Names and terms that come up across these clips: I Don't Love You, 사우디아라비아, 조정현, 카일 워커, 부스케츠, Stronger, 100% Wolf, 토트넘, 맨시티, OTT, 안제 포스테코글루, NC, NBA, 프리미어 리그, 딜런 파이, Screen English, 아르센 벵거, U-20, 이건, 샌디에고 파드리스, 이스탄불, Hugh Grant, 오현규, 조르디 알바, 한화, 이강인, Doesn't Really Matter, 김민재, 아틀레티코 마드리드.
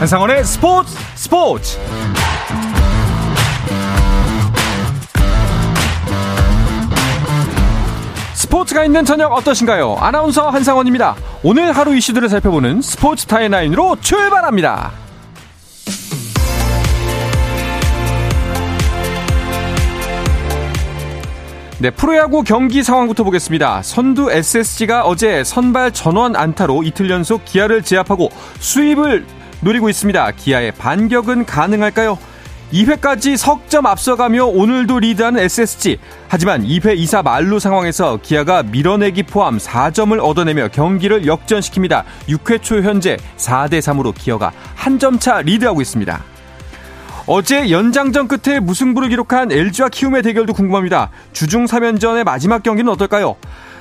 한상원의 스포츠. 스포츠가 있는 저녁 어떠신가요? 아나운서 한상원입니다. 오늘 하루 이슈들을 살펴보는 스포츠 타임라인으로 출발합니다. 네, 프로야구 경기 상황부터 보겠습니다. 선두 SSG가 어제 선발 전원 안타로 이틀 연속 기아를 제압하고 수입을 노리고 있습니다. 기아의 반격은 가능할까요? 2회까지 석점 앞서가며 오늘도 리드하는 SSG. 하지만 2회 2사 만루 상황에서 기아가 밀어내기 포함 4점을 얻어내며 경기를 역전시킵니다. 6회 초 현재 4대3으로 기아가 한 점 차 리드하고 있습니다. 어제 연장전 끝에 무승부를 기록한 LG와 키움의 대결도 궁금합니다. 주중 3연전의 마지막 경기는 어떨까요?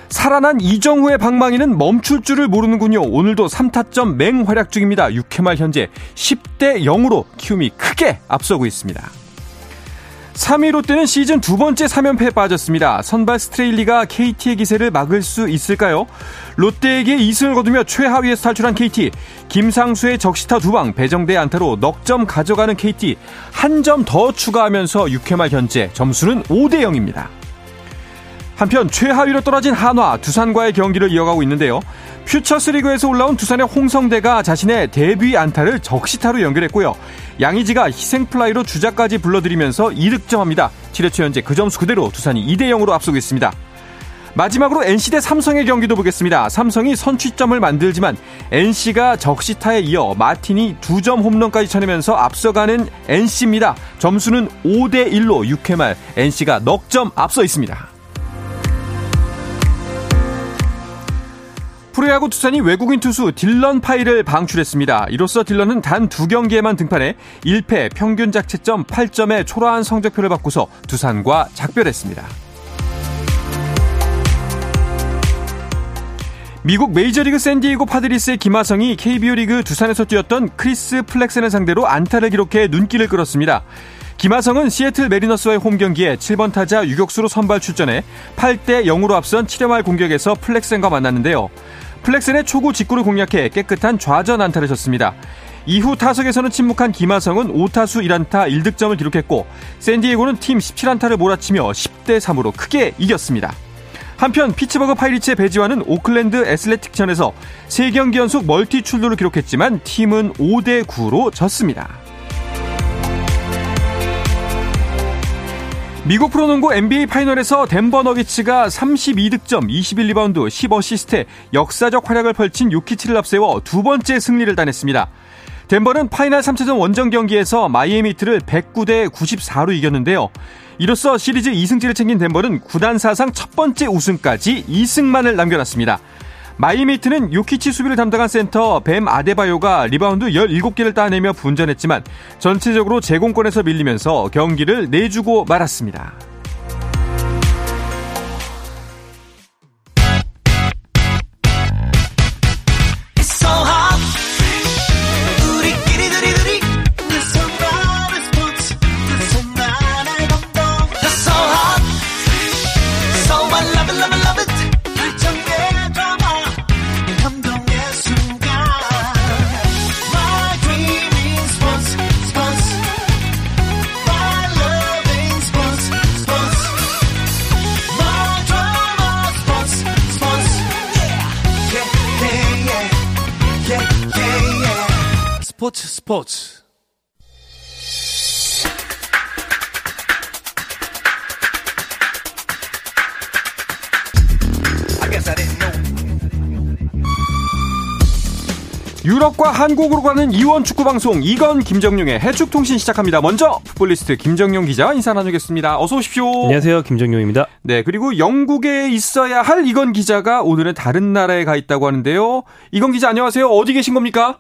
살아난 이정후의 방망이는 멈출 줄을 모르는군요. 오늘도 3타점 맹활약 중입니다. 6회 말 현재 10대 0으로 키움이 크게 앞서고 있습니다. 3위 롯데는 시즌 두 번째 3연패에 빠졌습니다. 선발 스트레일리가 KT의 기세를 막을 수 있을까요? 롯데에게 2승을 거두며 최하위에서 탈출한 KT. 김상수의 적시타 2방, 배정대의 안타로 넉점 가져가는 KT. 한 점 더 추가하면서 6회 말 현재 점수는 5대 0입니다. 한편 최하위로 떨어진 한화, 두산과의 경기를 이어가고 있는데요. 퓨처스리그에서 올라온 두산의 홍성대가 자신의 데뷔 안타를 적시타로 연결했고요. 양의지가 희생플라이로 주자까지 불러들이면서 2득점합니다. 7회 초 현재 그 점수 그대로 두산이 2대0으로 앞서고 있습니다. 마지막으로 NC 대 삼성의 경기도 보겠습니다. 삼성이 선취점을 만들지만 NC가 적시타에 이어 마틴이 2점 홈런까지 쳐내면서 앞서가는 NC입니다. 점수는 5대1로 6회 말 NC가 넉 점 앞서 있습니다. 프로야구 두산이 외국인 투수 딜런 파이를 방출했습니다. 이로써 딜런은 단 두 경기에만 등판해 1패 평균 자책점 8점의 초라한 성적표를 받고서 두산과 작별했습니다. 미국 메이저리그 샌디에고 파드리스의 김하성이 KBO 리그 두산에서 뛰었던 크리스 플렉센을 상대로 안타를 기록해 눈길을 끌었습니다. 김하성은 시애틀 메리너스와의 홈경기에 7번 타자 유격수로 선발 출전해 8대 0으로 앞선 7회 말 공격에서 플렉센과 만났는데요. 플렉센의 초구 직구를 공략해 깨끗한 좌전 안타를 쳤습니다. 이후 타석에서는 침묵한 김하성은 5타수 1안타 1득점을 기록했고 샌디에고는 팀 17안타를 몰아치며 10대 3으로 크게 이겼습니다. 한편 피츠버그 파이리츠의 배지환은 오클랜드 애슬레틱전에서 3경기 연속 멀티 출루를 기록했지만 팀은 5대 9로 졌습니다. 미국 프로농구 NBA 파이널에서 덴버 너기츠가 32득점, 21리바운드, 10어시스트에 역사적 활약을 펼친 요키치를 앞세워 두 번째 승리를 따냈습니다. 덴버는 파이널 3차전 원정 경기에서 마이애미 히트를 109대 94로 이겼는데요. 이로써 시리즈 2승째를 챙긴 덴버는 구단 사상 첫 번째 우승까지 2승만을 남겨놨습니다. 마이애미 히트는 요키치 수비를 담당한 센터 뱀 아데바요가 리바운드 17개를 따내며 분전했지만 전체적으로 제공권에서 밀리면서 경기를 내주고 말았습니다. 스포츠. 유럽과 한국으로 가는 이원 축구 방송 이건 김정용의 해축 통신 시작합니다. 먼저 풋볼리스트 김정용 기자 인사 나누겠습니다. 어서 오십시오. 안녕하세요, 김정용입니다. 네, 그리고 영국에 있어야 할 이건 기자가 오늘은 다른 나라에 가 있다고 하는데요. 이건 기자 안녕하세요. 어디 계신 겁니까?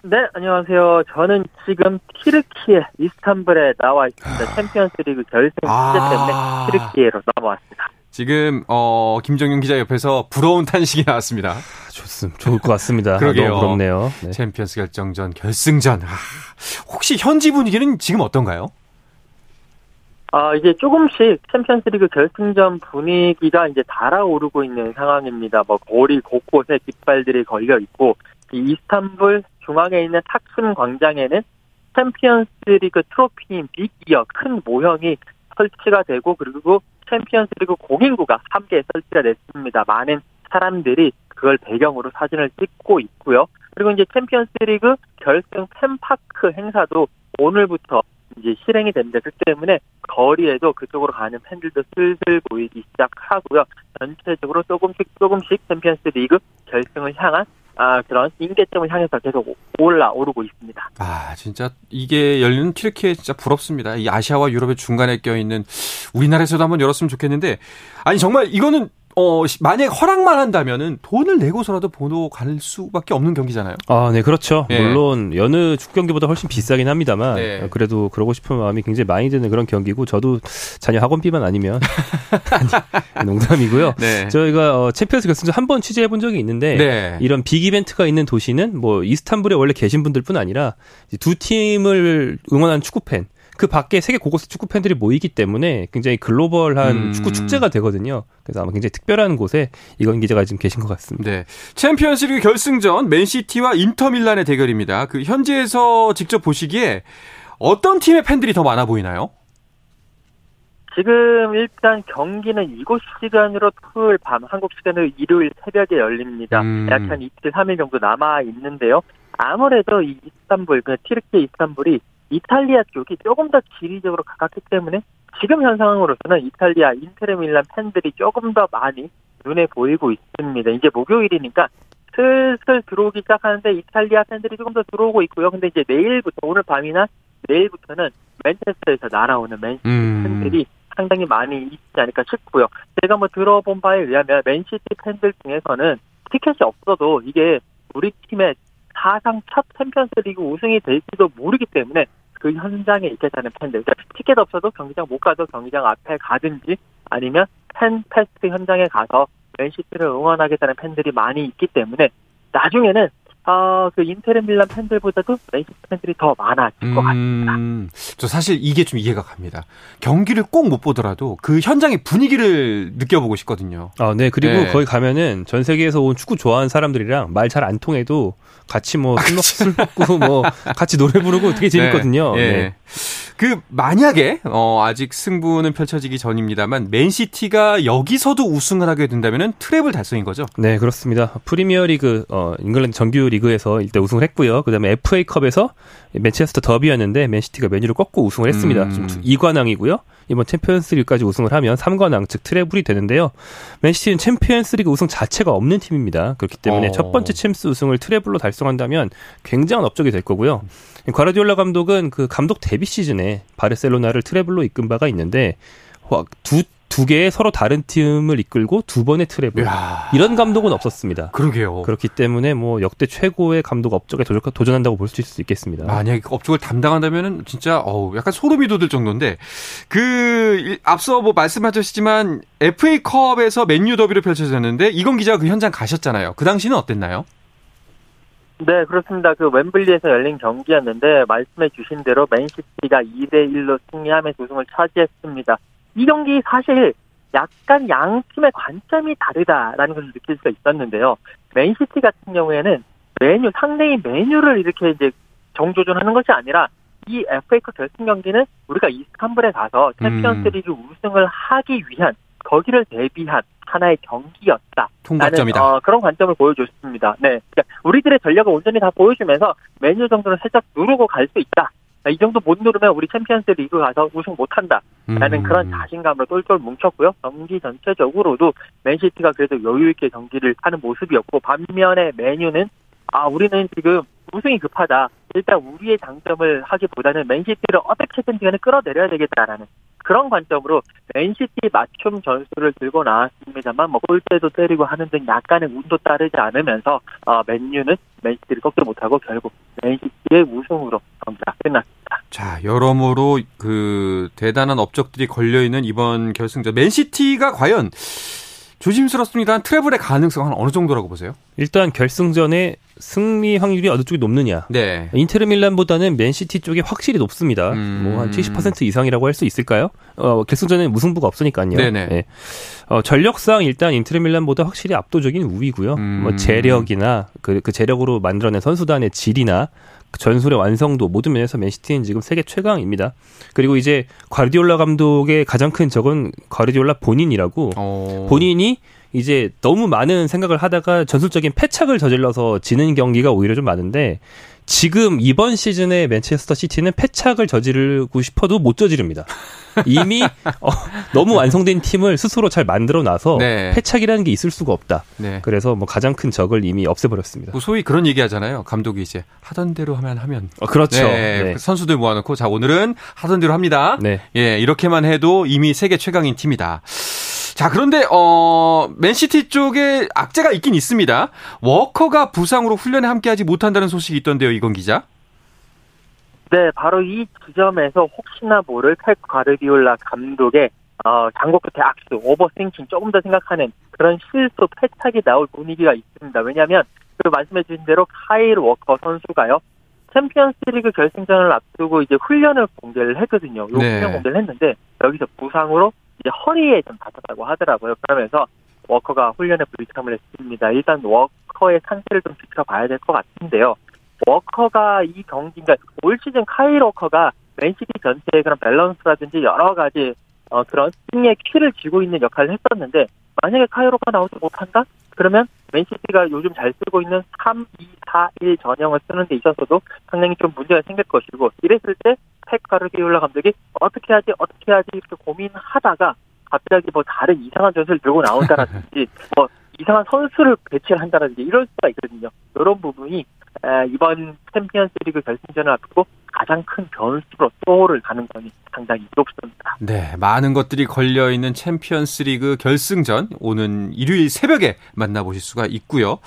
네, 안녕하세요. 저는 지금 튀르키예, 이스탄불에 나와 있습니다. 챔피언스리그 결승 때문에 튀르키예로 넘어왔습니다. 지금 김정용 기자 옆에서 부러운 탄식이 나왔습니다. 좋습니다. 좋을 것 같습니다. 그러게요. 너무 부럽네요. 네. 챔피언스 결정전, 결승전. 혹시 현지 분위기는 지금 어떤가요? 이제 조금씩 챔피언스리그 결승전 분위기가 이제 달아오르고 있는 상황입니다. 뭐 거리 곳곳에 깃발들이 걸려 있고 이스탄불 중앙에 있는 탁심 광장에는 챔피언스리그 트로피인 빅이어 큰 모형이 설치가 되고, 그리고 챔피언스리그 공인구가 함께 설치가 됐습니다. 많은 사람들이 그걸 배경으로 사진을 찍고 있고요. 그리고 이제 챔피언스리그 결승 팬파크 행사도 오늘부터 이제 실행이 됩니다. 그렇기 때문에 거리에도 그쪽으로 가는 팬들도 슬슬 보이기 시작하고요. 전체적으로 조금씩 챔피언스리그 결승을 향한 그런 임계점을 향해서 계속 올라오르고 있습니다. 아, 진짜 이게 열리는 튀르키예 진짜 부럽습니다. 이 아시아와 유럽의 중간에 껴있는 우리나라에서도 한번 열었으면 좋겠는데, 아니 정말 이거는 만약에 허락만 한다면은 돈을 내고서라도 보러 갈 수밖에 없는 경기잖아요. 아, 네, 그렇죠. 네. 물론 여느 축구 경기보다 훨씬 비싸긴 합니다만, 네. 그래도 그러고 싶은 마음이 굉장히 많이 드는 그런 경기고, 저도 자녀 학원비만 아니면 농담이고요. 네. 저희가 챔피언스 결승전 한번 취재해본 적이 있는데, 네. 이런 빅 이벤트가 있는 도시는 뭐 이스탄불에 원래 계신 분들뿐 아니라 두 팀을 응원한 축구 팬, 그 밖에 세계 곳곳에 축구 팬들이 모이기 때문에 굉장히 글로벌한 축구 축제가 되거든요. 그래서 아마 굉장히 특별한 곳에 이건 기자가 지금 계신 것 같습니다. 네. 챔피언스리그 결승전 맨시티와 인터밀란의 대결입니다. 그 현지에서 직접 보시기에 어떤 팀의 팬들이 더 많아 보이나요? 지금 일단 경기는 이곳 시간으로 토요일 밤, 한국 시간으로 일요일 새벽에 열립니다. 약 한 이틀, 3일 정도 남아 있는데요. 아무래도 이 이스탄불, 그 튀르키예 이스탄불이 이탈리아 쪽이 조금 더 지리적으로 가깝기 때문에 지금 현 상황으로서는 이탈리아 인테르밀란 팬들이 조금 더 많이 눈에 보이고 있습니다. 이제 목요일이니까 슬슬 들어오기 시작하는데 이탈리아 팬들이 조금 더 들어오고 있고요. 근데 이제 내일부터, 오늘 밤이나 내일부터는 맨체스터에서 날아오는 맨시티 팬들이 상당히 많이 있지 않을까 싶고요. 제가 뭐 들어본 바에 의하면 맨시티 팬들 중에서는 티켓이 없어도 이게 우리 팀의 사상 첫 챔피언스 리그 우승이 될지도 모르기 때문에 그 현장에 있겠다는 팬들, 그러니까 티켓 없어도 경기장 못 가도 경기장 앞에 가든지 아니면 팬페스트 현장에 가서 맨시티를 응원하겠다는 팬들이 많이 있기 때문에 나중에는 그 인테르밀란 팬들보다도 맨시티 팬들이 더 많아질 것 같습니다. 저 사실 이게 좀 이해가 갑니다. 경기를 꼭 못 보더라도 그 현장의 분위기를 느껴보고 싶거든요. 아, 네. 그리고 네. 거기 가면은 전 세계에서 온 축구 좋아하는 사람들이랑 말 잘 안 통해도 같이 뭐 술 먹고 뭐 같이 노래 부르고 되게 재밌거든요. 네. 네. 네. 그 만약에 아직 승부는 펼쳐지기 전입니다만 맨시티가 여기서도 우승을 하게 된다면은 트래블 달성인 거죠? 네, 그렇습니다. 프리미어 리그 잉글랜드 정규 리그에서 일단 우승을 했고요. 그다음에 FA컵에서 맨체스터 더비였는데 맨시티가 메뉴를 꺾고 우승을 했습니다. 2관왕이고요. 이번 챔피언스리그까지 우승을 하면 3관왕, 즉 트래블이 되는데요. 맨시티는 챔피언스리그 우승 자체가 없는 팀입니다. 그렇기 때문에 첫 번째 챔스 우승을 트래블로 달성한다면 굉장한 업적이 될 거고요. 과르디올라 감독은 그 감독 데뷔 시즌에 바르셀로나를 트래블로 이끈 바가 있는데, 두 개의 서로 다른 팀을 이끌고 두 번의 트래블, 이런 감독은 없었습니다. 그러게요. 그렇기 때문에 뭐 역대 최고의 감독 업적에 도전한다고 볼 수 있겠습니다. 만약에 그 업적을 담당한다면은 진짜 약간 소름이 돋을 정도인데, 앞서 뭐 말씀하셨지만 FA컵에서 맨유 더비로 펼쳐졌는데 이건 기자가 그 현장 가셨잖아요. 그 당시는 어땠나요? 네, 그렇습니다. 그 웸블리에서 열린 경기였는데 말씀해 주신 대로 맨시티가 2-1로 승리하면서 우승을 차지했습니다. 이 경기 사실 약간 양 팀의 관점이 다르다라는 것을 느낄 수가 있었는데요. 맨시티 같은 경우에는 상대의 메뉴를 이렇게 이제 정조준하는 것이 아니라, 이 FA컵 결승 경기는 우리가 이스탄불에 가서 챔피언스리그 우승을 하기 위한, 거기를 대비한 하나의 경기였다. 통과점이다. 그런 관점을 보여줬습니다. 네, 그러니까 우리들의 전략을 온전히 다 보여주면서 메뉴 정도는 살짝 누르고 갈 수 있다. 이 정도 못 누르면 우리 챔피언스 리그 가서 우승 못한다 라는 그런 자신감으로 똘똘 뭉쳤고요. 경기 전체적으로도 맨시티가 그래도 여유있게 경기를 하는 모습이었고, 반면에 메뉴는 우리는 지금 우승이 급하다, 일단 우리의 장점을 하기보다는 맨시티를 어떻게든 간에 끌어내려야 되겠다라는 그런 관점으로 맨시티 맞춤 전술을 들고 나왔습니다만, 뭐 골대도 때리고 하는 등 약간의 운도 따르지 않으면서 맨유는 맨시티를 꺾지 못하고 결국 맨시티의 우승으로 경기가 끝났습니다. 자, 여러모로 그 대단한 업적들이 걸려있는 이번 결승전, 맨시티가 과연 조심스럽습니다. 트래블의 가능성은 어느 정도라고 보세요? 일단 결승전에 승리 확률이 어느 쪽이 높느냐. 네. 인테르밀란보다는 맨시티 쪽이 확실히 높습니다. 뭐 한 70% 이상이라고 할 수 있을까요? 결승전에는 무승부가 없으니까요. 네네. 네. 전력상 일단 인테르밀란보다 확실히 압도적인 우위고요. 뭐 재력이나 그 재력으로 만들어낸 선수단의 질이나 전술의 완성도 모든 면에서 맨시티는 지금 세계 최강입니다. 그리고 이제 과르디올라 감독의 가장 큰 적은 과르디올라 본인이라고. 본인이 이제 너무 많은 생각을 하다가 전술적인 패착을 저질러서 지는 경기가 오히려 좀 많은데, 지금 이번 시즌에 맨체스터 시티는 패착을 저지르고 싶어도 못 저지릅니다. 이미 너무 완성된 팀을 스스로 잘 만들어놔서 네. 패착이라는 게 있을 수가 없다. 네. 그래서 뭐 가장 큰 적을 이미 없애버렸습니다. 뭐 소위 그런 얘기하잖아요. 감독이 이제 하던 대로 하면. 그렇죠. 네. 네. 선수들 모아놓고 자 오늘은 하던 대로 합니다. 네. 예, 이렇게만 해도 이미 세계 최강인 팀이다. 자, 그런데 맨시티 쪽에 악재가 있긴 있습니다. 워커가 부상으로 훈련에 함께하지 못한다는 소식이 있던데요, 이건 기자. 네, 바로 이 지점에서 혹시나 모를 펩 과르디올라 감독의 장고 끝에 악수, 오버싱킹, 조금 더 생각하는 그런 실수, 패착이 나올 분위기가 있습니다. 왜냐하면 그 말씀해 주신 대로 카일 워커 선수가요, 챔피언스리그 결승전을 앞두고 이제 훈련을 공개를 했거든요. 요 네. 훈련 공개를 했는데 여기서 부상으로 이제 허리에 좀 다쳤다고 하더라고요. 그러면서 워커가 훈련에 불참을 했습니다. 일단 워커의 상태를 좀 지켜봐야 될 것 같은데요. 워커가 이 경기, 그러니까 올 시즌 카일 워커가 맨시티 전체의 그런 밸런스라든지 여러 가지 그런 승리의 키를 쥐고 있는 역할을 했었는데, 만약에 카일 워커가 나오지 못한다? 그러면 맨시티가 요즘 잘 쓰고 있는 3-2-4-1 전형을 쓰는 데 있어서도 상당히 좀 문제가 생길 것이고, 이랬을 때 펩 과르디올라 감독이 어떻게 하지 이렇게 고민하다가 갑자기 뭐 다른 이상한 전술을 들고 나온다라든지 뭐 이상한 선수를 배치를 한다든지 이럴 수가 있거든요. 이런 부분이 이번 챔피언스리그 결승전을 앞두고 가장 큰 변수로 떠오를 가능성이 상당히 높습니다. 네, 많은 것들이 걸려있는 챔피언스리그 결승전, 오는 일요일 새벽에 만나보실 수가 있고요.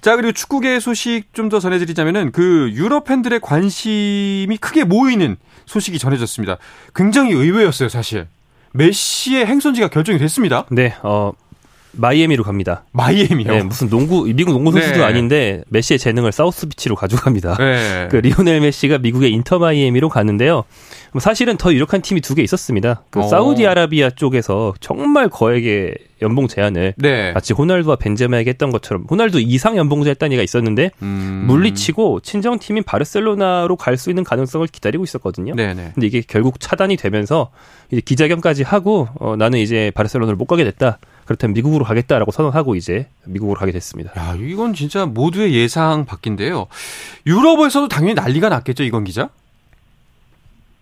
자, 그리고 축구계의 소식 좀 더 전해드리자면은 그 유럽 팬들의 관심이 크게 모이는 소식이 전해졌습니다. 굉장히 의외였어요, 사실. 메시의 행선지가 결정이 됐습니다. 네, 마이애미로 갑니다. 마이애미요? 네, 무슨 미국 농구 선수도 네. 아닌데 메시의 재능을 사우스비치로 가져갑니다. 네. 그 리오넬 메시가 미국의 인터 마이애미로 가는데요. 사실은 더 유력한 팀이 두 개 있었습니다. 그 사우디아라비아 쪽에서 정말 거액의 연봉 제안을 네. 마치 호날두와 벤제마에게 했던 것처럼 호날두 이상 연봉제 했다는 얘기가 있었는데 물리치고 친정팀인 바르셀로나로 갈 수 있는 가능성을 기다리고 있었거든요. 네네. 근데 이게 결국 차단이 되면서 이제 기자겸까지 하고 나는 이제 바르셀로나를 못 가게 됐다. 그렇다면 미국으로 가겠다라고 선언하고 이제 미국으로 가게 됐습니다. 야, 이건 진짜 모두의 예상 밖인데요. 유럽에서도 당연히 난리가 났겠죠, 이건 기자?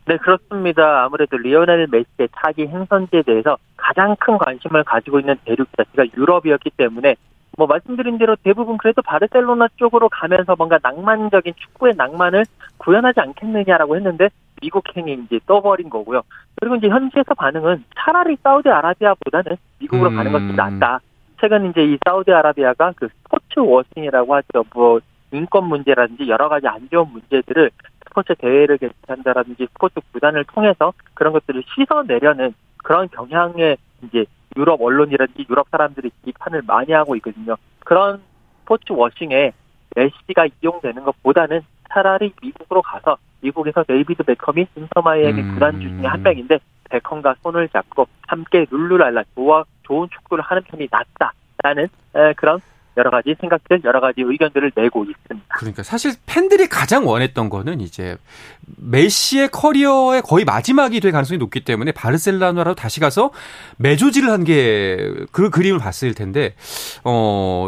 네, 그렇습니다. 아무래도 리오넬 메시의 차기 행선지에 대해서 가장 큰 관심을 가지고 있는 대륙 자체가 유럽이었기 때문에 뭐 말씀드린 대로 대부분 그래도 바르셀로나 쪽으로 가면서 뭔가 낭만적인 축구의 낭만을 구현하지 않겠느냐라고 했는데 미국행이 이제 떠버린 거고요. 그리고 이제 현지에서 반응은 차라리 사우디아라비아보다는 미국으로 가는 것이 낫다. 최근 이제 이 사우디아라비아가 그 스포츠 워싱이라고 하죠. 뭐 인권 문제라든지 여러 가지 안 좋은 문제들을 스포츠 대회를 개최한다라든지 스포츠 구단을 통해서 그런 것들을 씻어내려는 그런 경향의 이제 유럽 언론이라든지 유럽 사람들이 비판을 많이 하고 있거든요. 그런 스포츠 워싱에 메시가 이용되는 것보다는 차라리 미국으로 가서 미국에서 데이비드 베컴이 인터 마이애미 구단주 중에 한 명인데 베컴과 손을 잡고 함께 룰루랄라 좋은 축구를 하는 편이 낫다라는 그런 여러 가지 생각들, 여러 가지 의견들을 내고 있습니다. 그러니까 사실 팬들이 가장 원했던 거는 이제 메시의 커리어의 거의 마지막이 될 가능성이 높기 때문에 바르셀로나로 다시 가서 매조지를 한 게 그 그림을 봤을 텐데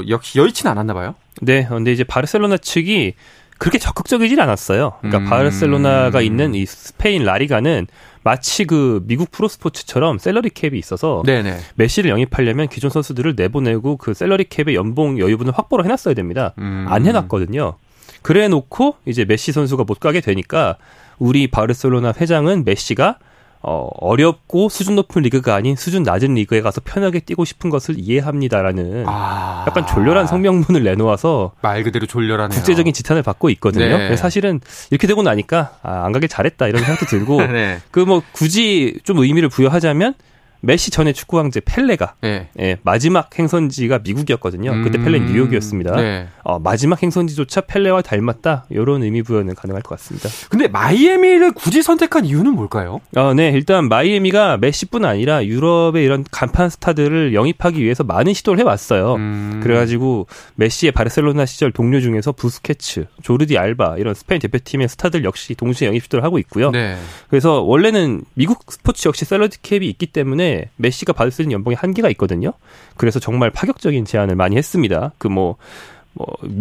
역시 여의치는 않았나 봐요. 네, 근데 이제 바르셀로나 측이 그렇게 적극적이진 않았어요. 그러니까 바르셀로나가 있는 이 스페인 라리가는 마치 그 미국 프로스포츠처럼 셀러리 캡이 있어서 네네. 메시를 영입하려면 기존 선수들을 내보내고 그 셀러리 캡의 연봉 여유분을 확보를 해놨어야 됩니다. 안 해놨거든요. 그래놓고 이제 메시 선수가 못 가게 되니까 우리 바르셀로나 회장은 메시가 어렵고 수준 높은 리그가 아닌 수준 낮은 리그에 가서 편하게 뛰고 싶은 것을 이해합니다라는 약간 졸렬한 성명문을 내놓아서 말 그대로 졸렬하네요. 국제적인 지탄을 받고 있거든요. 네. 사실은 이렇게 되고 나니까 안 가길 잘했다 이런 생각도 들고 네. 그 뭐 굳이 좀 의미를 부여하자면 메시 전에 축구 황제 펠레가 네. 예, 마지막 행선지가 미국이었거든요. 그때 펠레는 뉴욕이었습니다. 네. 마지막 행선지조차 펠레와 닮았다. 이런 의미 부여는 가능할 것 같습니다. 근데 마이애미를 굳이 선택한 이유는 뭘까요? 네, 일단 마이애미가 메시뿐 아니라 유럽의 이런 간판 스타들을 영입하기 위해서 많은 시도를 해왔어요. 그래가지고 메시의 바르셀로나 시절 동료 중에서 부스케츠, 조르디 알바 이런 스페인 대표팀의 스타들 역시 동시에 영입 시도를 하고 있고요. 네. 그래서 원래는 미국 스포츠 역시 샐러드 캡이 있기 때문에 메시가 받을 수 있는 연봉이 한계가 있거든요. 그래서 정말 파격적인 제안을 많이 했습니다. 그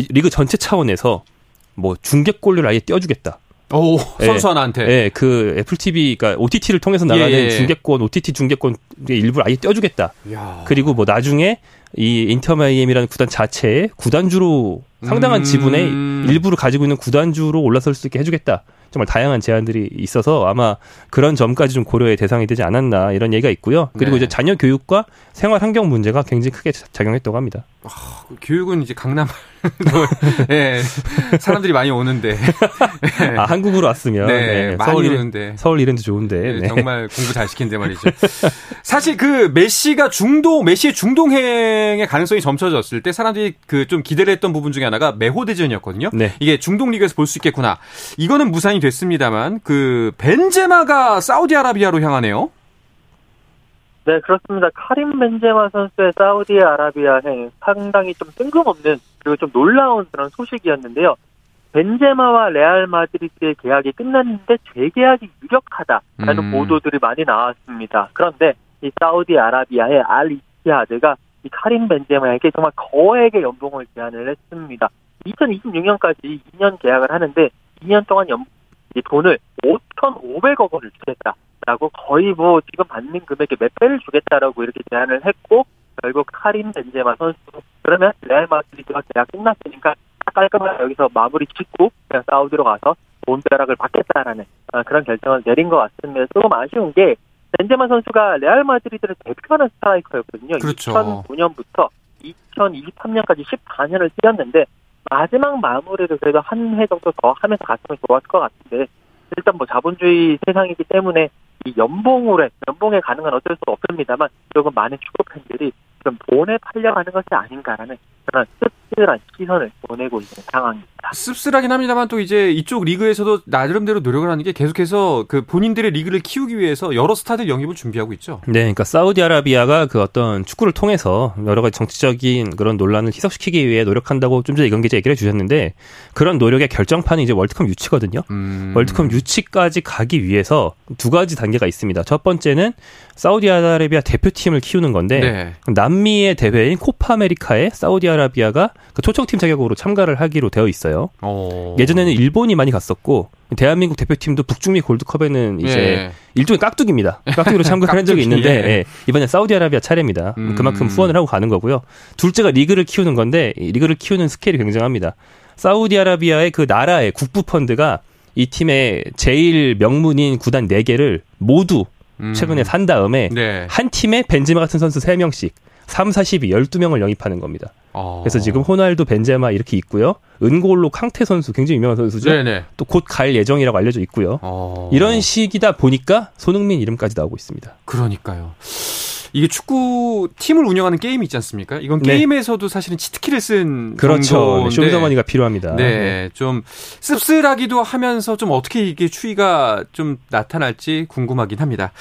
리그 전체 차원에서 중계골을 아예 띄워주겠다. 오, 선수 하나한테. 예, 그 애플 TV, 그러니까 OTT를 통해서 나가는 중계권, OTT 중계권의 일부를 아예 띄워주겠다. 이야. 그리고 나중에 이 인터마이애미라는 구단 자체에 구단주로 상당한 지분의 일부를 가지고 있는 구단주로 올라설 수 있게 해주겠다. 정말 다양한 제안들이 있어서 아마 그런 점까지 좀 고려의 대상이 되지 않았나 이런 얘기가 있고요. 그리고 네. 이제 자녀 교육과 생활 환경 문제가 굉장히 크게 작용했다고 합니다. 교육은 이제 강남 네, 사람들이 많이 오는데 네. 한국으로 왔으면 네, 네. 서울 오는데 서울 이런데 좋은데 네. 네. 정말 공부 잘 시킨데 말이죠. 사실 그 메시의 중동행의 가능성이 점쳐졌을 때 사람들이 그 좀 기대를 했던 부분 중에 하나가 메호대전이었거든요. 네. 이게 중동 리그에서 볼 수 있겠구나. 이거는 무산이 됐습니다만 그 벤제마가 사우디아라비아로 향하네요. 네, 그렇습니다. 카림 벤제마 선수의 사우디아라비아행 상당히 좀 뜬금없는 그리고 좀 놀라운 그런 소식이었는데요. 벤제마와 레알 마드리드의 계약이 끝났는데 재계약이 유력하다라는 보도들이 많이 나왔습니다. 그런데 이 사우디아라비아의 알이티하드가 이 카림 벤제마에게 정말 거액의 연봉을 제안을 했습니다. 2026년까지 2년 계약을 하는데 2년 동안 이 돈을 5,500억 원을 주겠다라고 거의 지금 받는 금액의 몇 배를 주겠다라고 이렇게 제안을 했고 결국 카림 벤제마 선수 그러면 레알 마드리드가 계약 끝났으니까 깔끔하게 여기서 마무리 짓고 그냥 사우디로 가서 돈벼락을 받겠다라는 그런 결정을 내린 것 같습니다. 조금 아쉬운 게 벤제마 선수가 레알 마드리드를 대표하는 스트라이커였거든요. 그렇죠. 2009년부터 2023년까지 14년을 뛰었는데 마지막 마무리를 그래도 한 해 정도 더 하면서 갔으면 좋았을 것 같은데 일단 자본주의 세상이기 때문에 이 연봉의 가능은 어쩔 수 없습니다만 조금 많은 축구 팬들이 지금 돈에 팔려가는 것이 아닌가라는 그런 씁쓸한 시선을 보내고 있는 상황입니다. 씁쓸하긴 합니다만 또 이제 이쪽 리그에서도 나름대로 노력을 하는 게 계속해서 그 본인들의 리그를 키우기 위해서 여러 스타들 영입을 준비하고 있죠. 네, 그러니까 사우디아라비아가 그 어떤 축구를 통해서 여러 가지 정치적인 그런 논란을 희석시키기 위해 노력한다고 좀 전에 이건 기자 얘기를 해주셨는데 그런 노력의 결정판이 이제 월드컵 유치거든요. 월드컵 유치까지 가기 위해서 두 가지 단계가 있습니다. 첫 번째는 사우디아라비아 대표팀을 키우는 건데 네. 남미의 대회인 코파 아메리카에 사우디아라비아가 그 초청팀 자격으로 참가를 하기로 되어 있어요. 오. 예전에는 일본이 많이 갔었고 대한민국 대표팀도 북중미 골드컵에는 이제 예. 일종의 깍두기입니다. 깍두기로 참가한 적이 있는데 예. 이번에 사우디아라비아 차례입니다. 그만큼 후원을 하고 가는 거고요. 둘째가 리그를 키우는 건데 리그를 키우는 스케일이 굉장합니다. 사우디아라비아의 그 나라의 국부 펀드가 이 팀의 제일 명문인 구단 4개를 모두 최근에 산 다음에 네. 한 팀에 벤제마 같은 선수 3명씩 3, 4, 12, 12명을 영입하는 겁니다. 그래서 지금 호날두, 벤제마 이렇게 있고요. 은골로 캉테 선수 굉장히 유명한 선수죠. 또 곧 갈 예정이라고 알려져 있고요. 이런 식이다 보니까 손흥민 이름까지 나오고 있습니다. 그러니까요. 이게 축구 팀을 운영하는 게임이 있지 않습니까? 이건 게임에서도 네. 사실은 치트키를 쓴 그렇죠. 쇼미더머니가 필요합니다. 네, 좀 씁쓸하기도 하면서 좀 어떻게 이게 추이가 좀 나타날지 궁금하긴 합니다.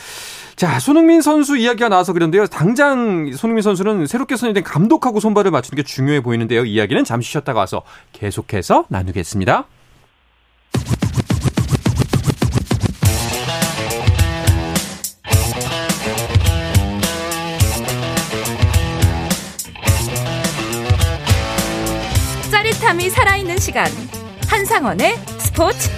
자, 손흥민 선수 이야기가 나와서 그런데요. 당장 손흥민 선수는 새롭게 선임된 감독하고 손발을 맞추는 게 중요해 보이는데요. 이야기는 잠시 쉬었다가 와서 계속해서 나누겠습니다. 짜릿함이 살아있는 시간 한상헌의 스포츠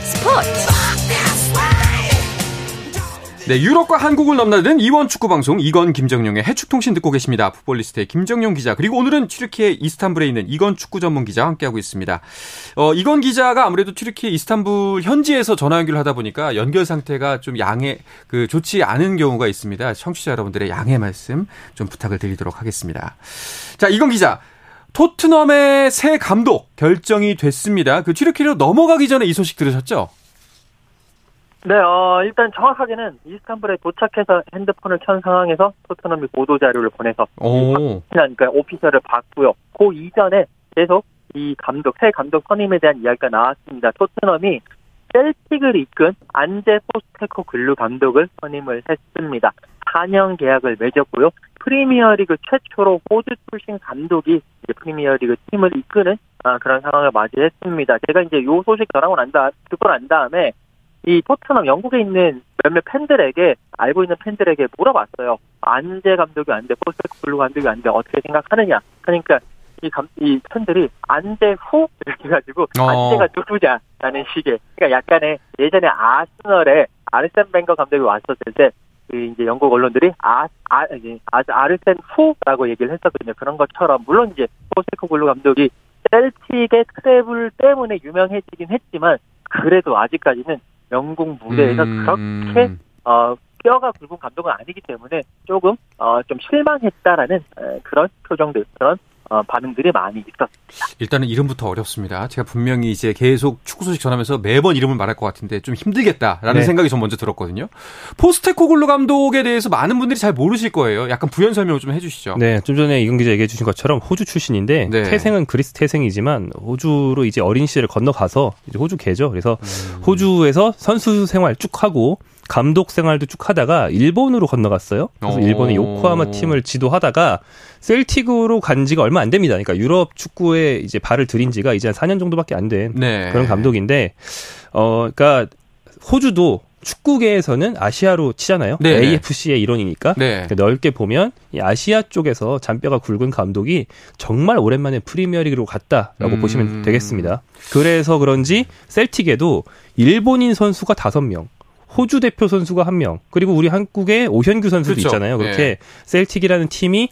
네, 유럽과 한국을 넘나드는 이원 축구방송 이건 김정용의 해축통신 듣고 계십니다. 풋볼리스트의 김정용 기자 그리고 오늘은 튀르키예 이스탄불에 있는 이건 축구 전문 기자 함께하고 있습니다. 이건 기자가 아무래도 튀르키예 이스탄불 현지에서 전화 연결을 하다 보니까 연결 상태가 좀 좋지 않은 경우가 있습니다. 청취자 여러분들의 양해 말씀 좀 부탁을 드리도록 하겠습니다. 자, 이건 기자 토트넘의 새 감독 결정이 됐습니다. 그 튀르키예로 넘어가기 전에 이 소식 들으셨죠? 네, 일단 정확하게는 이스탄불에 도착해서 핸드폰을 켠 상황에서 토트넘이 보도 자료를 보내서 그러니까 오피셜을 받고요. 그 이전에 계속 이 감독, 새 감독 선임에 대한 이야기가 나왔습니다. 토트넘이 셀틱을 이끈 안제 포스테코글루 감독을 선임을 했습니다. 4년 계약을 맺었고요. 프리미어 리그 최초로 호주 출신 감독이 프리미어 리그 팀을 이끄는 그런 상황을 맞이했습니다. 제가 이제 요 소식 듣고 난 다음에 이 토트넘 영국에 있는 몇몇 팬들에게 알고 있는 팬들에게 물어봤어요. 안제 감독이 안돼, 포스테코글루 감독이 안돼 어떻게 생각하느냐. 그러니까 이 팬들이 안제 후 이렇게 가지고 안제가 누구냐라는 식의, 그러니까 약간의 예전에 아스널에 아르센 벵거 감독이 왔었을 때 그 이제 영국 언론들이 아르센 후라고 얘기를 했었거든요. 그런 것처럼 물론 이제 포스테코글루 감독이 셀틱의 트래블 때문에 유명해지긴 했지만 그래도 아직까지는 영국 무대에서 그렇게 뼈가 굵은 감독은 아니기 때문에 조금 좀 실망했다라는 그런 표정들, 그런 반응들이 많이 있었습니다. 일단은 이름부터 어렵습니다. 제가 분명히 이제 계속 축구 소식 전하면서 매번 이름을 말할 것 같은데 좀 힘들겠다라는 생각이 전 먼저 들었거든요. 포스테코글루 감독에 대해서 많은 분들이 잘 모르실 거예요. 약간 부연 설명을 좀 해주시죠. 네, 좀 전에 이건 기자 얘기해 주신 것처럼 호주 출신인데 태생은 그리스 태생이지만 호주로 이제 어린 시절을 건너가서 이제 호주계죠. 그래서 호주에서 선수 생활 쭉 하고 감독 생활도 쭉 하다가 일본으로 건너갔어요. 그래서 일본의 요코하마 팀을 지도하다가 셀틱으로 간 지가 얼마 안 됩니다. 그러니까 유럽 축구에 이제 발을 들인 지가 이제 한 4년 정도밖에 안 된 그런 감독인데, 그러니까 호주도 축구계에서는 아시아로 치잖아요. 네. AFC의 일원이니까. 네. 그러니까 넓게 보면 이 아시아 쪽에서 잔뼈가 굵은 감독이 정말 오랜만에 프리미어리그로 갔다라고 보시면 되겠습니다. 그래서 그런지 셀틱에도 일본인 선수가 5명. 호주 대표 선수가 1명, 그리고 우리 한국의 오현규 선수도 있잖아요. 그렇게 셀틱이라는 팀이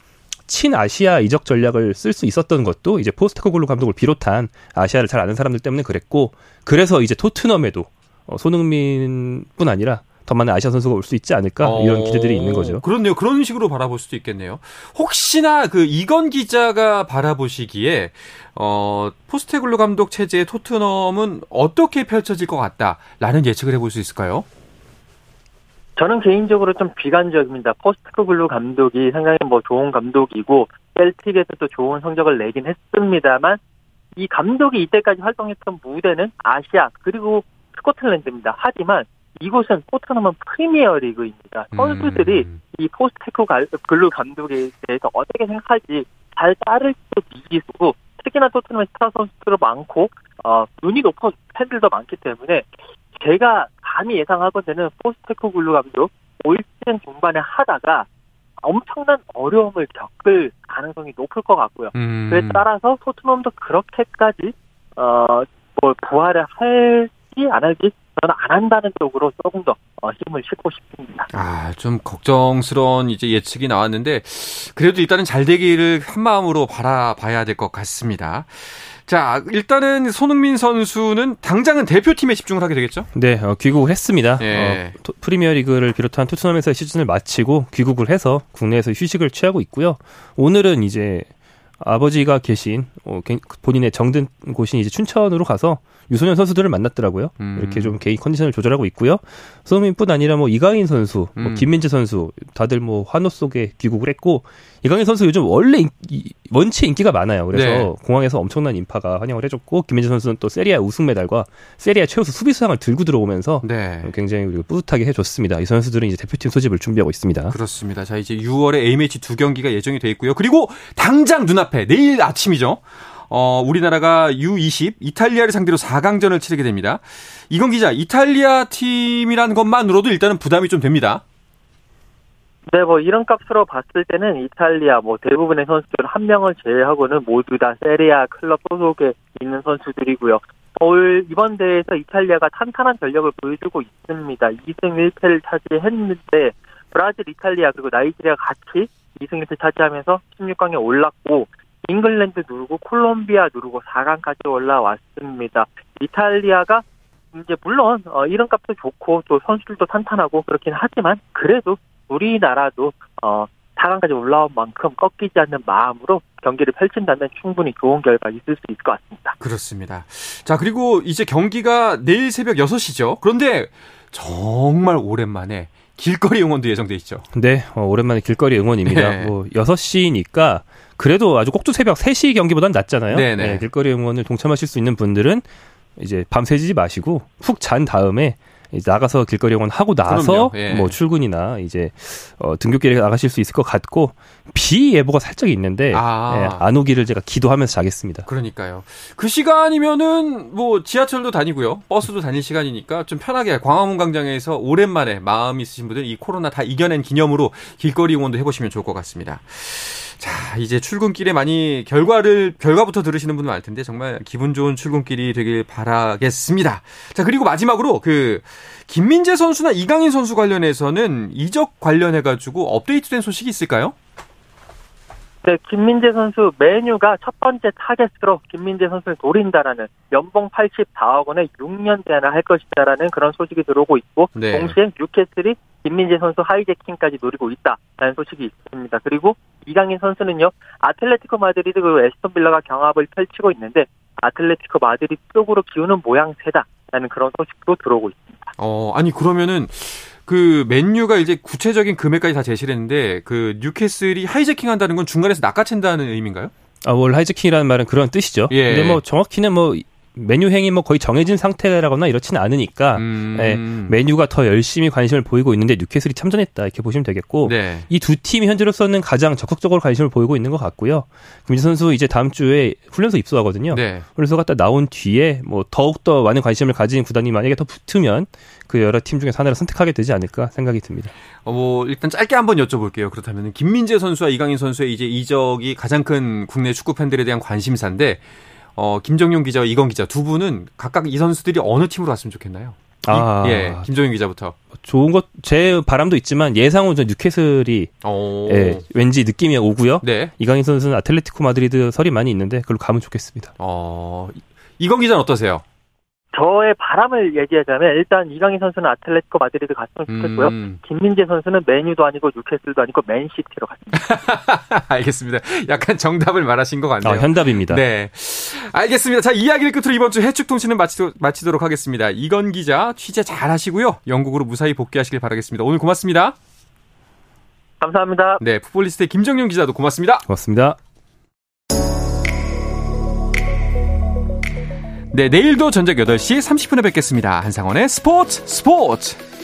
친아시아 이적 전략을 쓸 수 있었던 것도 이제 포스테코글루 감독을 비롯한 아시아를 잘 아는 사람들 때문에 그랬고, 그래서 이제 토트넘에도 손흥민뿐 아니라 더 많은 아시아 선수가 올 수 있지 않을까, 이런 기대들이 있는 거죠. 그렇네요. 그런 식으로 바라볼 수도 있겠네요. 혹시나 그 이건 기자가 바라보시기에 포스테코글루 감독 체제의 토트넘은 어떻게 펼쳐질 것 같다라는 예측을 해볼 수 있을까요? 저는 개인적으로 좀 비관적입니다. 포스테코글루 감독이 상당히 뭐 좋은 감독이고 셀틱에서도 좋은 성적을 내긴 했습니다만 이 감독이 이때까지 활동했던 무대는 아시아 그리고 스코틀랜드입니다. 하지만 이곳은 토트넘은 프리미어 리그입니다. 선수들이 이 포스테코글루 감독에 대해서 어떻게 생각할지 잘 따를지도 미지수고, 특히나 토트넘의 스타 선수들도 많고 눈이 높은 팬들도 많기 때문에 제가 감히 예상하건대는 포스테코글루 감독 올 시즌 중반에 하다가 엄청난 어려움을 겪을 가능성이 높을 것 같고요. 그에 따라서 토트넘도 그렇게까지 뭘 부활을 할지 안 할지 저는 안 한다는 쪽으로 조금 더 힘을 싣고 싶습니다. 좀 걱정스러운 이제 예측이 나왔는데 그래도 일단은 잘 되기를 한 마음으로 바라봐야 될 것 같습니다. 자, 일단은 손흥민 선수는 당장은 대표팀에 집중을 하게 되겠죠? 네, 귀국을 했습니다. 예. 프리미어리그를 비롯한 토트넘에서의 시즌을 마치고 귀국을 해서 국내에서 휴식을 취하고 있고요. 오늘은 이제 아버지가 계신 본인의 정든 곳인 이제 춘천으로 가서 유소년 선수들을 만났더라고요. 이렇게 좀 개인 컨디션을 조절하고 있고요. 손흥민뿐 아니라 뭐 이강인 선수, 뭐 김민재 선수 다들 뭐 환호 속에 귀국을 했고, 이강인 선수 요즘 원래 원체 인기가 많아요. 그래서 공항에서 엄청난 인파가 환영을 해줬고, 김민재 선수는 또 세리아 우승 메달과 세리아 최우수 수비수상을 들고 들어오면서 굉장히 우리가 뿌듯하게 해줬습니다. 이 선수들은 이제 대표팀 소집을 준비하고 있습니다. 그렇습니다. 자, 이제 6월에 A매치 2경기가 예정이 돼 있고요. 그리고 당장 눈앞에 내일 아침이죠. 우리나라가 U20 이탈리아를 상대로 4강전을 치르게 됩니다. 이건 기자, 이탈리아 팀이라는 것만으로도 일단은 부담이 좀 됩니다. 네, 뭐 이런 값으로 봤을 때는 이탈리아 뭐 대부분의 선수들 한 명을 제외하고는 모두 다 세리아 클럽 소속에 있는 선수들이고요. 이번 대회에서 이탈리아가 탄탄한 전력을 보여주고 있습니다. 2승 1패를 차지했는데 브라질, 이탈리아 그리고 나이지리아 같이 2승 1패 차지하면서 16강에 올랐고, 잉글랜드 누르고 콜롬비아 누르고 4강까지 올라왔습니다. 이탈리아가 이제 물론 이름값도 좋고 또 선수들도 탄탄하고 그렇긴 하지만 그래도 우리나라도 4강까지 올라온 만큼 꺾이지 않는 마음으로 경기를 펼친다면 충분히 좋은 결과가 있을 수 있을 것 같습니다. 그렇습니다. 자, 그리고 이제 경기가 내일 새벽 6시죠. 그런데 정말 오랜만에 길거리 응원도 예정돼 있죠. 네, 오랜만에 길거리 응원입니다. 네. 뭐 6시니까 그래도 아주 꼭두 새벽 3시 경기보다는 낫잖아요. 네, 네. 길거리 응원을 동참하실 수 있는 분들은 이제 밤새지 마시고 푹 잔 다음에 이제 나가서 길거리 응원 하고 나서 예. 뭐 출근이나 이제 등굣길에 나가실 수 있을 것 같고, 비 예보가 살짝 있는데 예, 안 오기를 제가 기도하면서 자겠습니다. 그러니까요. 그 시간이면은 뭐 지하철도 다니고요, 버스도 다닐 시간이니까 좀 편하게 광화문 광장에서 오랜만에 마음 있으신 분들 이 코로나 다 이겨낸 기념으로 길거리 응원도 해보시면 좋을 것 같습니다. 자, 이제 출근길에 많이 결과부터 들으시는 분들 많을 텐데 정말 기분 좋은 출근길이 되길 바라겠습니다. 자, 그리고 마지막으로 그 김민재 선수나 이강인 선수 관련해서는 이적 관련해가지고 업데이트된 소식이 있을까요? 네, 김민재 선수 메뉴가 첫 번째 타겟으로 김민재 선수를 노린다라는, 연봉 84억 원에 6년 대안을 할 것이다라는 그런 소식이 들어오고 있고, 네. 동시에 뉴캐슬이 김민재 선수 하이제킹까지 노리고 있다라는 소식이 있습니다. 그리고 이강인 선수는요, 아틀레티코 마드리드 그리고 에스톤 빌라가 경합을 펼치고 있는데 아틀레티코 마드리드 쪽으로 기우는 모양새다라는 그런 소식도 들어오고 있습니다. 아니 그러면은 그 맨유가 이제 구체적인 금액까지 다 제시를 했는데 그 뉴캐슬이 하이제킹한다는 건 중간에서 낚아챈다는 의미인가요? 원래 하이제킹이라는 말은 그런 뜻이죠. 예. 근데 뭐 정확히는 뭐 메뉴행이 뭐 거의 정해진 상태라거나 이렇지는 않으니까 예, 메뉴가 더 열심히 관심을 보이고 있는데 뉴캐슬이 참전했다 이렇게 보시면 되겠고, 네. 이 두 팀이 현재로서는 가장 적극적으로 관심을 보이고 있는 것 같고요. 김민재 선수 이제 다음 주에 훈련소 입소하거든요. 네. 훈련소 갔다 나온 뒤에 뭐 더욱더 많은 관심을 가진 구단이 만약에 더 붙으면 그 여러 팀 중에서 하나를 선택하게 되지 않을까 생각이 듭니다. 뭐 일단 짧게 한번 여쭤볼게요. 그렇다면 김민재 선수와 이강인 선수의 이제 이적이 가장 큰 국내 축구 팬들에 대한 관심사인데, 김정용 기자와 이건 기자 두 분은 각각 이 선수들이 어느 팀으로 왔으면 좋겠나요? 예, 김정용 기자부터. 좋은 것, 제 바람도 있지만 예상은 전 뉴캐슬이 예, 왠지 느낌이 오고요. 네. 이강인 선수는 아틀레티코 마드리드 설이 많이 있는데 그걸로 가면 좋겠습니다. 이건 기자는 어떠세요? 저의 바람을 얘기하자면 일단 이강인 선수는 아틀레티코 마드리드 갔으면 좋겠고요. 김민재 선수는 메뉴도 아니고 뉴캐슬도 아니고 맨시티로 갔습니다. 알겠습니다. 약간 정답을 말하신 것 같네요. 현답입니다. 네, 알겠습니다. 자, 이야기를 끝으로 이번 주 해축통신은 마치도록 하겠습니다. 이건 기자 취재 잘 하시고요. 영국으로 무사히 복귀하시길 바라겠습니다. 오늘 고맙습니다. 감사합니다. 네, 풋볼리스트의 김정용 기자도 고맙습니다. 고맙습니다. 네, 내일도 저녁 8시 30분에 뵙겠습니다. 한상원의 스포츠!